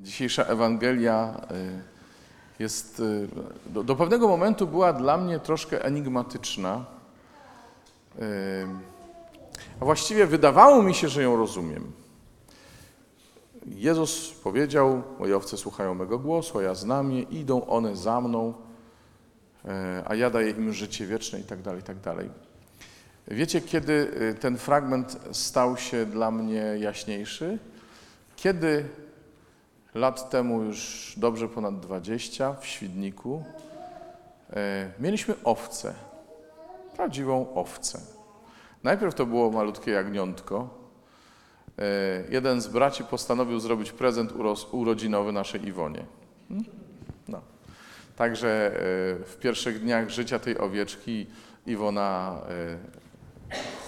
Dzisiejsza Ewangelia jest do pewnego momentu była dla mnie troszkę enigmatyczna. A właściwie wydawało mi się, że ją rozumiem. Jezus powiedział, moje owce słuchają mego głosu, a ja znam je, idą one za mną, a ja daję im życie wieczne i tak dalej, i tak dalej. Wiecie, kiedy ten fragment stał się dla mnie jaśniejszy? Kiedy lat temu, już dobrze ponad 20, w Świdniku, mieliśmy owcę, prawdziwą owcę. Najpierw to było malutkie jagniątko. Jeden z braci postanowił zrobić prezent urodzinowy naszej Iwonie. No. Także w pierwszych dniach życia tej owieczki Iwona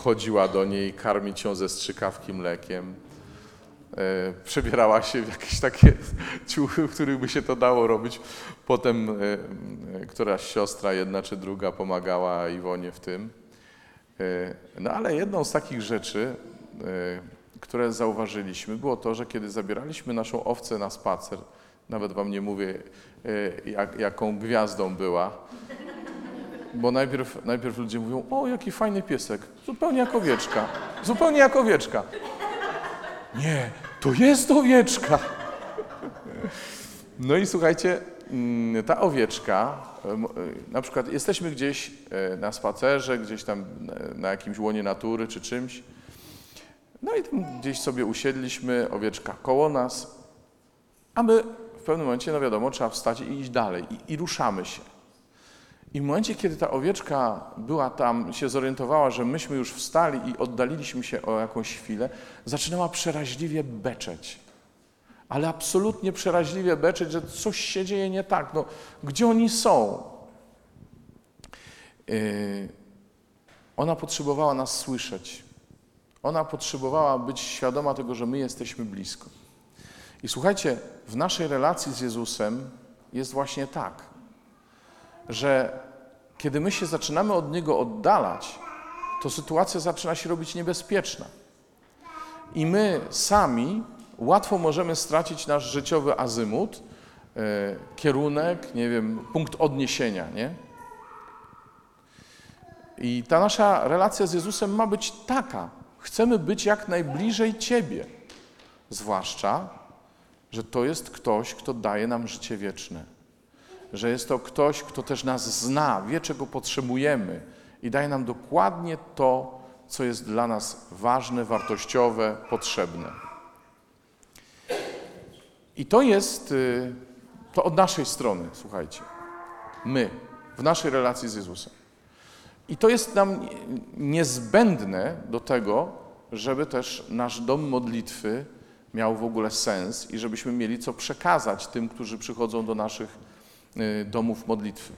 chodziła do niej, karmić ją ze strzykawki mlekiem. Przebierała się w jakieś takie ciuchy, w których by się to dało robić. Potem któraś siostra, jedna czy druga, pomagała Iwonie w tym. No ale jedną z takich rzeczy, które zauważyliśmy, było to, że kiedy zabieraliśmy naszą owcę na spacer, nawet wam nie mówię, jaką gwiazdą była, bo najpierw ludzie mówią, o, jaki fajny piesek, zupełnie jak owieczka. Nie, to jest owieczka. No i słuchajcie, ta owieczka, na przykład jesteśmy gdzieś na spacerze, gdzieś tam na jakimś łonie natury czy czymś, no i tam gdzieś sobie usiedliśmy, owieczka koło nas, a my w pewnym momencie, no wiadomo, trzeba wstać i iść dalej i ruszamy się. I w momencie, kiedy ta owieczka była tam, się zorientowała, że myśmy już wstali i oddaliliśmy się o jakąś chwilę, zaczynała przeraźliwie beczeć. Ale absolutnie przeraźliwie beczeć, że coś się dzieje nie tak. No, gdzie oni są? Ona potrzebowała nas słyszeć. Ona potrzebowała być świadoma tego, że my jesteśmy blisko. I słuchajcie, w naszej relacji z Jezusem jest właśnie tak, że kiedy my się zaczynamy od Niego oddalać, to sytuacja zaczyna się robić niebezpieczna. I my sami łatwo możemy stracić nasz życiowy azymut, kierunek, nie wiem, punkt odniesienia, nie? I ta nasza relacja z Jezusem ma być taka. Chcemy być jak najbliżej Ciebie. Zwłaszcza, że to jest ktoś, kto daje nam życie wieczne. Że jest to ktoś, kto też nas zna, wie, czego potrzebujemy i daje nam dokładnie to, co jest dla nas ważne, wartościowe, potrzebne. I to jest to od naszej strony, słuchajcie, my, w naszej relacji z Jezusem. I to jest nam niezbędne do tego, żeby też nasz dom modlitwy miał w ogóle sens i żebyśmy mieli co przekazać tym, którzy przychodzą do naszych domów modlitwy.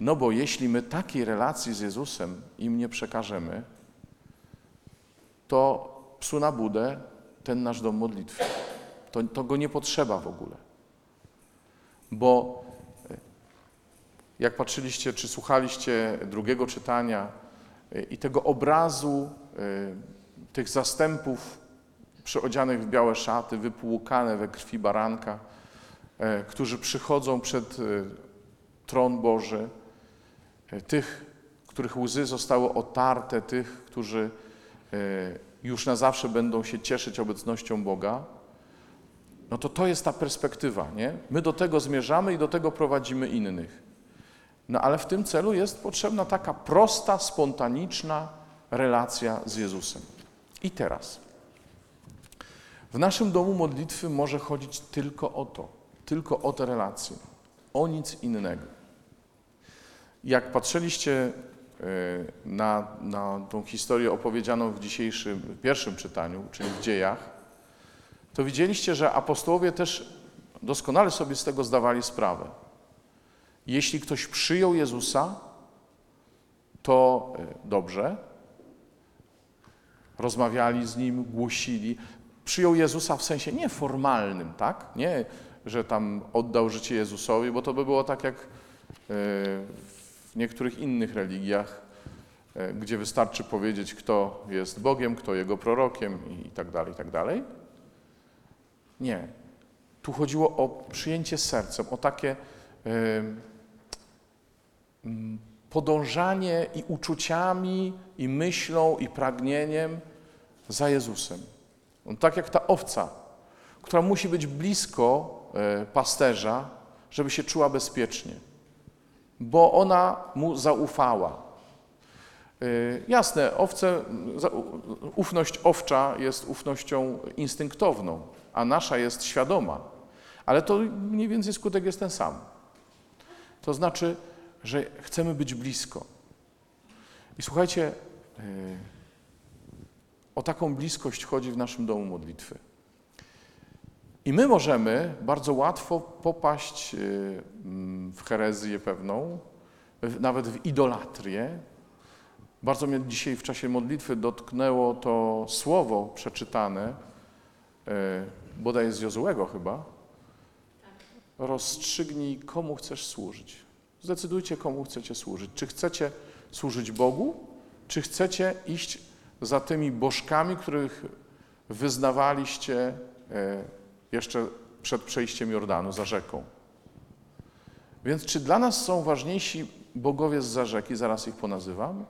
No bo jeśli my takiej relacji z Jezusem im nie przekażemy, to psu na budę ten nasz dom modlitwy. To go nie potrzeba w ogóle. Bo jak patrzyliście, czy słuchaliście drugiego czytania i tego obrazu tych zastępów przyodzianych w białe szaty, wypłukane we krwi baranka, którzy przychodzą przed tron Boży, tych, których łzy zostały otarte, tych, którzy już na zawsze będą się cieszyć obecnością Boga, no to jest ta perspektywa, nie? My do tego zmierzamy i do tego prowadzimy innych. No ale w tym celu jest potrzebna taka prosta, spontaniczna relacja z Jezusem. I teraz. W naszym domu modlitwy może chodzić tylko o to. Tylko o te relacje, o nic innego. Jak patrzyliście na tą historię opowiedzianą w dzisiejszym pierwszym czytaniu, czyli w Dziejach, to widzieliście, że apostołowie też doskonale sobie z tego zdawali sprawę. Jeśli ktoś przyjął Jezusa, to dobrze, rozmawiali z Nim, głosili. Przyjął Jezusa w sensie nieformalnym, tak? Nie, że tam oddał życie Jezusowi, bo to by było tak jak w niektórych innych religiach, gdzie wystarczy powiedzieć, kto jest Bogiem, kto Jego prorokiem i tak dalej, i tak dalej. Nie. Tu chodziło o przyjęcie sercem, o takie podążanie i uczuciami, i myślą, i pragnieniem za Jezusem. No, tak jak ta owca, która musi być blisko pasterza, żeby się czuła bezpiecznie, bo ona mu zaufała. Jasne, ufność owcza jest ufnością instynktowną, a nasza jest świadoma, ale to mniej więcej skutek jest ten sam. To znaczy, że chcemy być blisko. I słuchajcie, o taką bliskość chodzi w naszym domu modlitwy. I my możemy bardzo łatwo popaść w herezję pewną, nawet w idolatrię. Bardzo mnie dzisiaj w czasie modlitwy dotknęło to słowo przeczytane, bodaj z Jozuego chyba. Rozstrzygnij, komu chcesz służyć. Zdecydujcie, komu chcecie służyć. Czy chcecie służyć Bogu, czy chcecie iść za tymi bożkami, których wyznawaliście jeszcze przed przejściem Jordanu, za rzeką. Więc czy dla nas są ważniejsi bogowie z za rzeki, zaraz ich ponazywam,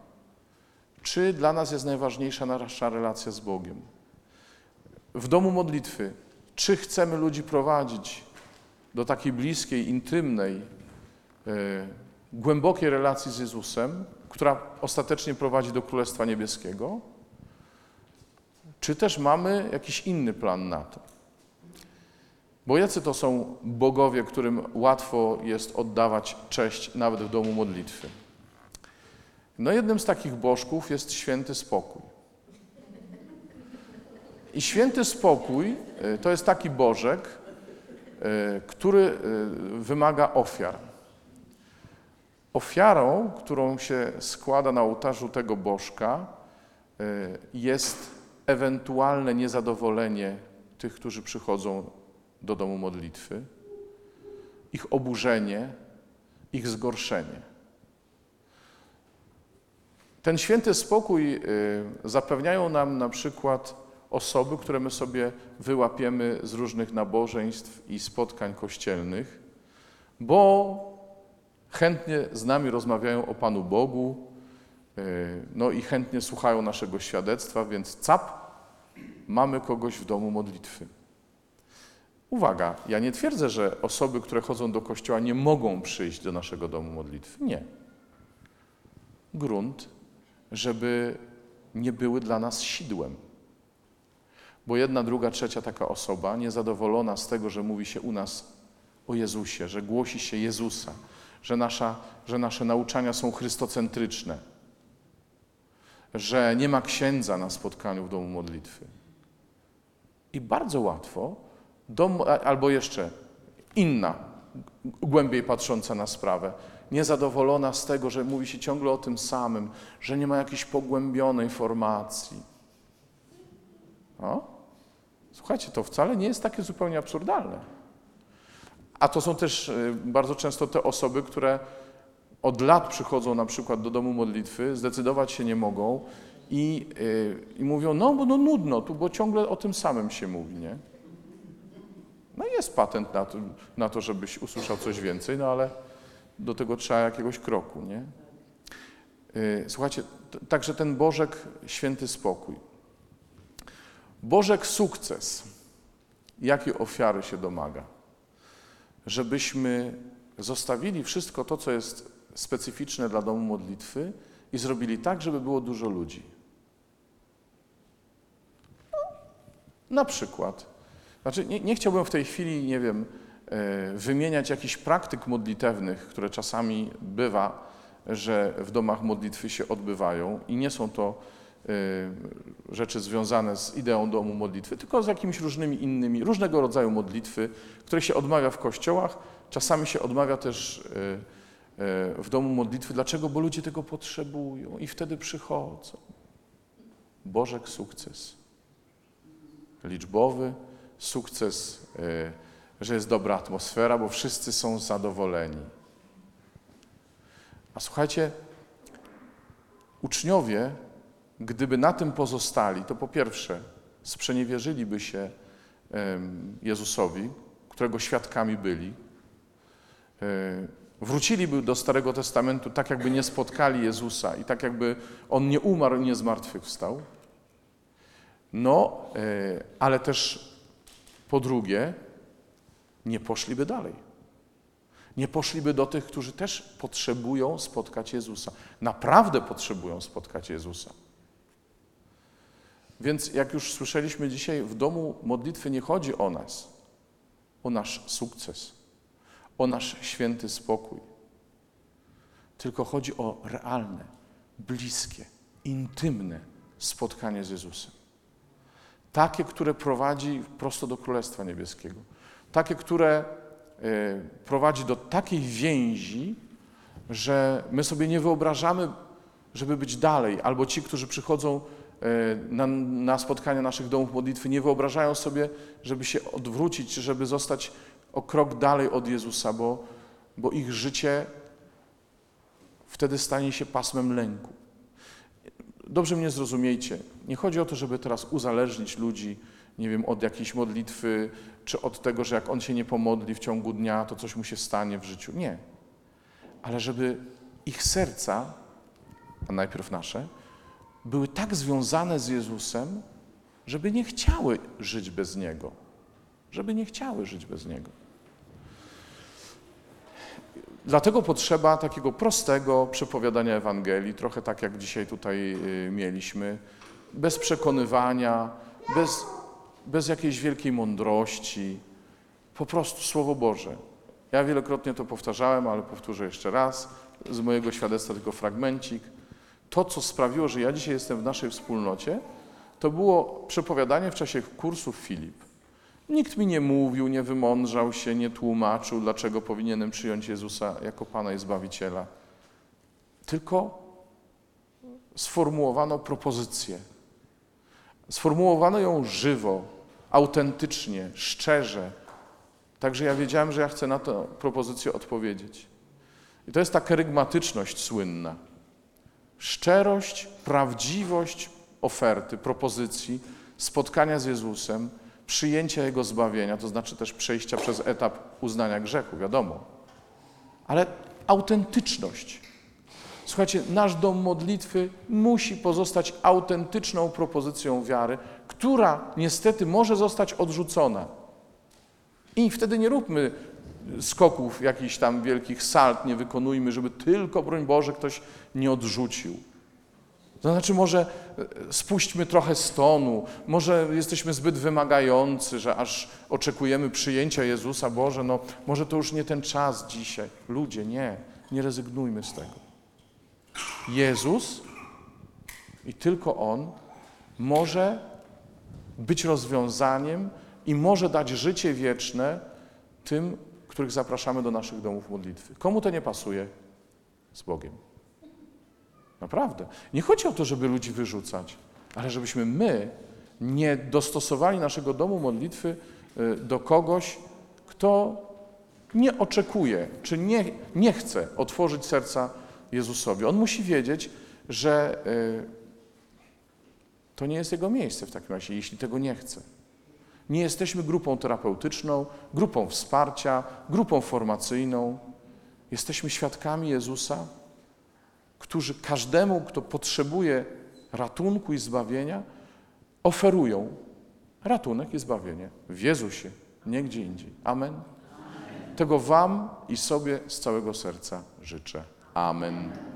czy dla nas jest najważniejsza nasza relacja z Bogiem? W domu modlitwy, czy chcemy ludzi prowadzić do takiej bliskiej, intymnej, głębokiej relacji z Jezusem, która ostatecznie prowadzi do Królestwa Niebieskiego, czy też mamy jakiś inny plan na to? Bo jacy to są bogowie, którym łatwo jest oddawać cześć nawet w domu modlitwy? No jednym z takich bożków jest święty spokój. I święty spokój to jest taki bożek, który wymaga ofiar. Ofiarą, którą się składa na ołtarzu tego bożka, jest ewentualne niezadowolenie tych, którzy przychodzą do domu modlitwy, ich oburzenie, ich zgorszenie. Ten święty spokój zapewniają nam na przykład osoby, które my sobie wyłapiemy z różnych nabożeństw i spotkań kościelnych, bo chętnie z nami rozmawiają o Panu Bogu, no i chętnie słuchają naszego świadectwa, więc cap, mamy kogoś w domu modlitwy. Uwaga, ja nie twierdzę, że osoby, które chodzą do kościoła, nie mogą przyjść do naszego domu modlitwy. Nie. Grunt, żeby nie były dla nas sidłem. Bo jedna, druga, trzecia taka osoba, niezadowolona z tego, że mówi się u nas o Jezusie, że głosi się Jezusa, że nasze nauczania są chrystocentryczne, że nie ma księdza na spotkaniu w domu modlitwy. I bardzo łatwo, albo jeszcze inna, głębiej patrząca na sprawę, niezadowolona z tego, że mówi się ciągle o tym samym, że nie ma jakiejś pogłębionej formacji. No. Słuchajcie, to wcale nie jest takie zupełnie absurdalne. A to są też bardzo często te osoby, które od lat przychodzą na przykład do domu modlitwy, zdecydować się nie mogą i mówią, no nudno, tu, bo ciągle o tym samym się mówi, nie? No jest patent na to, żebyś usłyszał coś więcej, no ale do tego trzeba jakiegoś kroku, nie? Słuchajcie, także ten bożek święty spokój. Bożek sukces. Jakiej ofiary się domaga? Żebyśmy zostawili wszystko to, co jest specyficzne dla domu modlitwy i zrobili tak, żeby było dużo ludzi. No, na przykład. Znaczy, nie chciałbym w tej chwili, nie wiem, wymieniać jakichś praktyk modlitewnych, które czasami bywa, że w domach modlitwy się odbywają i nie są to rzeczy związane z ideą domu modlitwy, tylko z jakimiś różnego rodzaju modlitwy, które się odmawia w kościołach, czasami się odmawia też w domu modlitwy. Dlaczego? Bo ludzie tego potrzebują i wtedy przychodzą. Bożek sukces. Liczbowy sukces, że jest dobra atmosfera, bo wszyscy są zadowoleni. A słuchajcie, uczniowie, gdyby na tym pozostali, to po pierwsze sprzeniewierzyliby się Jezusowi, którego świadkami byli, wróciliby do Starego Testamentu tak, jakby nie spotkali Jezusa i tak, jakby On nie umarł i nie zmartwychwstał. No, ale też po drugie, nie poszliby dalej. Nie poszliby do tych, którzy też potrzebują spotkać Jezusa. Naprawdę potrzebują spotkać Jezusa. Więc jak już słyszeliśmy dzisiaj, w domu modlitwy nie chodzi o nas, o nasz sukces, o nasz święty spokój. Tylko chodzi o realne, bliskie, intymne spotkanie z Jezusem. Takie, które prowadzi prosto do Królestwa Niebieskiego. Takie, które prowadzi do takiej więzi, że my sobie nie wyobrażamy, żeby być dalej. Albo ci, którzy przychodzą na spotkania naszych domów modlitwy, nie wyobrażają sobie, żeby się odwrócić, żeby zostać o krok dalej od Jezusa, bo ich życie wtedy stanie się pasmem lęku. Dobrze mnie zrozumiejcie. Nie chodzi o to, żeby teraz uzależnić ludzi, nie wiem, od jakiejś modlitwy, czy od tego, że jak on się nie pomodli w ciągu dnia, to coś mu się stanie w życiu. Nie. Ale żeby ich serca, a najpierw nasze, były tak związane z Jezusem, żeby nie chciały żyć bez Niego. Żeby nie chciały żyć bez Niego. Dlatego potrzeba takiego prostego przepowiadania Ewangelii, trochę tak jak dzisiaj tutaj mieliśmy, bez przekonywania, bez jakiejś wielkiej mądrości, po prostu Słowo Boże. Ja wielokrotnie to powtarzałem, ale powtórzę jeszcze raz, z mojego świadectwa tylko fragmencik. To, co sprawiło, że ja dzisiaj jestem w naszej wspólnocie, to było przepowiadanie w czasie kursów Filip. Nikt mi nie mówił, nie wymądrzał się, nie tłumaczył, dlaczego powinienem przyjąć Jezusa jako Pana i Zbawiciela. Tylko sformułowano propozycję. Sformułowano ją żywo, autentycznie, szczerze. Także ja wiedziałem, że ja chcę na tę propozycję odpowiedzieć. I to jest ta kerygmatyczność słynna. Szczerość, prawdziwość oferty, propozycji, spotkania z Jezusem, przyjęcia Jego zbawienia, to znaczy też przejścia przez etap uznania grzechu, wiadomo. Ale autentyczność. Słuchajcie, nasz dom modlitwy musi pozostać autentyczną propozycją wiary, która niestety może zostać odrzucona. I wtedy nie róbmy skoków jakichś tam wielkich salt, nie wykonujmy, żeby tylko, broń Boże, ktoś nie odrzucił. To znaczy może spuśćmy trochę z tonu, może jesteśmy zbyt wymagający, że aż oczekujemy przyjęcia Jezusa. Boże, no może to już nie ten czas dzisiaj. Ludzie, nie rezygnujmy z tego. Jezus i tylko On może być rozwiązaniem i może dać życie wieczne tym, których zapraszamy do naszych domów modlitwy. Komu to nie pasuje? Z Bogiem. Naprawdę. Nie chodzi o to, żeby ludzi wyrzucać, ale żebyśmy my nie dostosowali naszego domu modlitwy do kogoś, kto nie oczekuje, czy nie chce otworzyć serca Jezusowi. On musi wiedzieć, że to nie jest jego miejsce w takim razie, jeśli tego nie chce. Nie jesteśmy grupą terapeutyczną, grupą wsparcia, grupą formacyjną. Jesteśmy świadkami Jezusa, którzy każdemu, kto potrzebuje ratunku i zbawienia, oferują ratunek i zbawienie w Jezusie, nie gdzie indziej. Amen. Tego wam i sobie z całego serca życzę. Amen.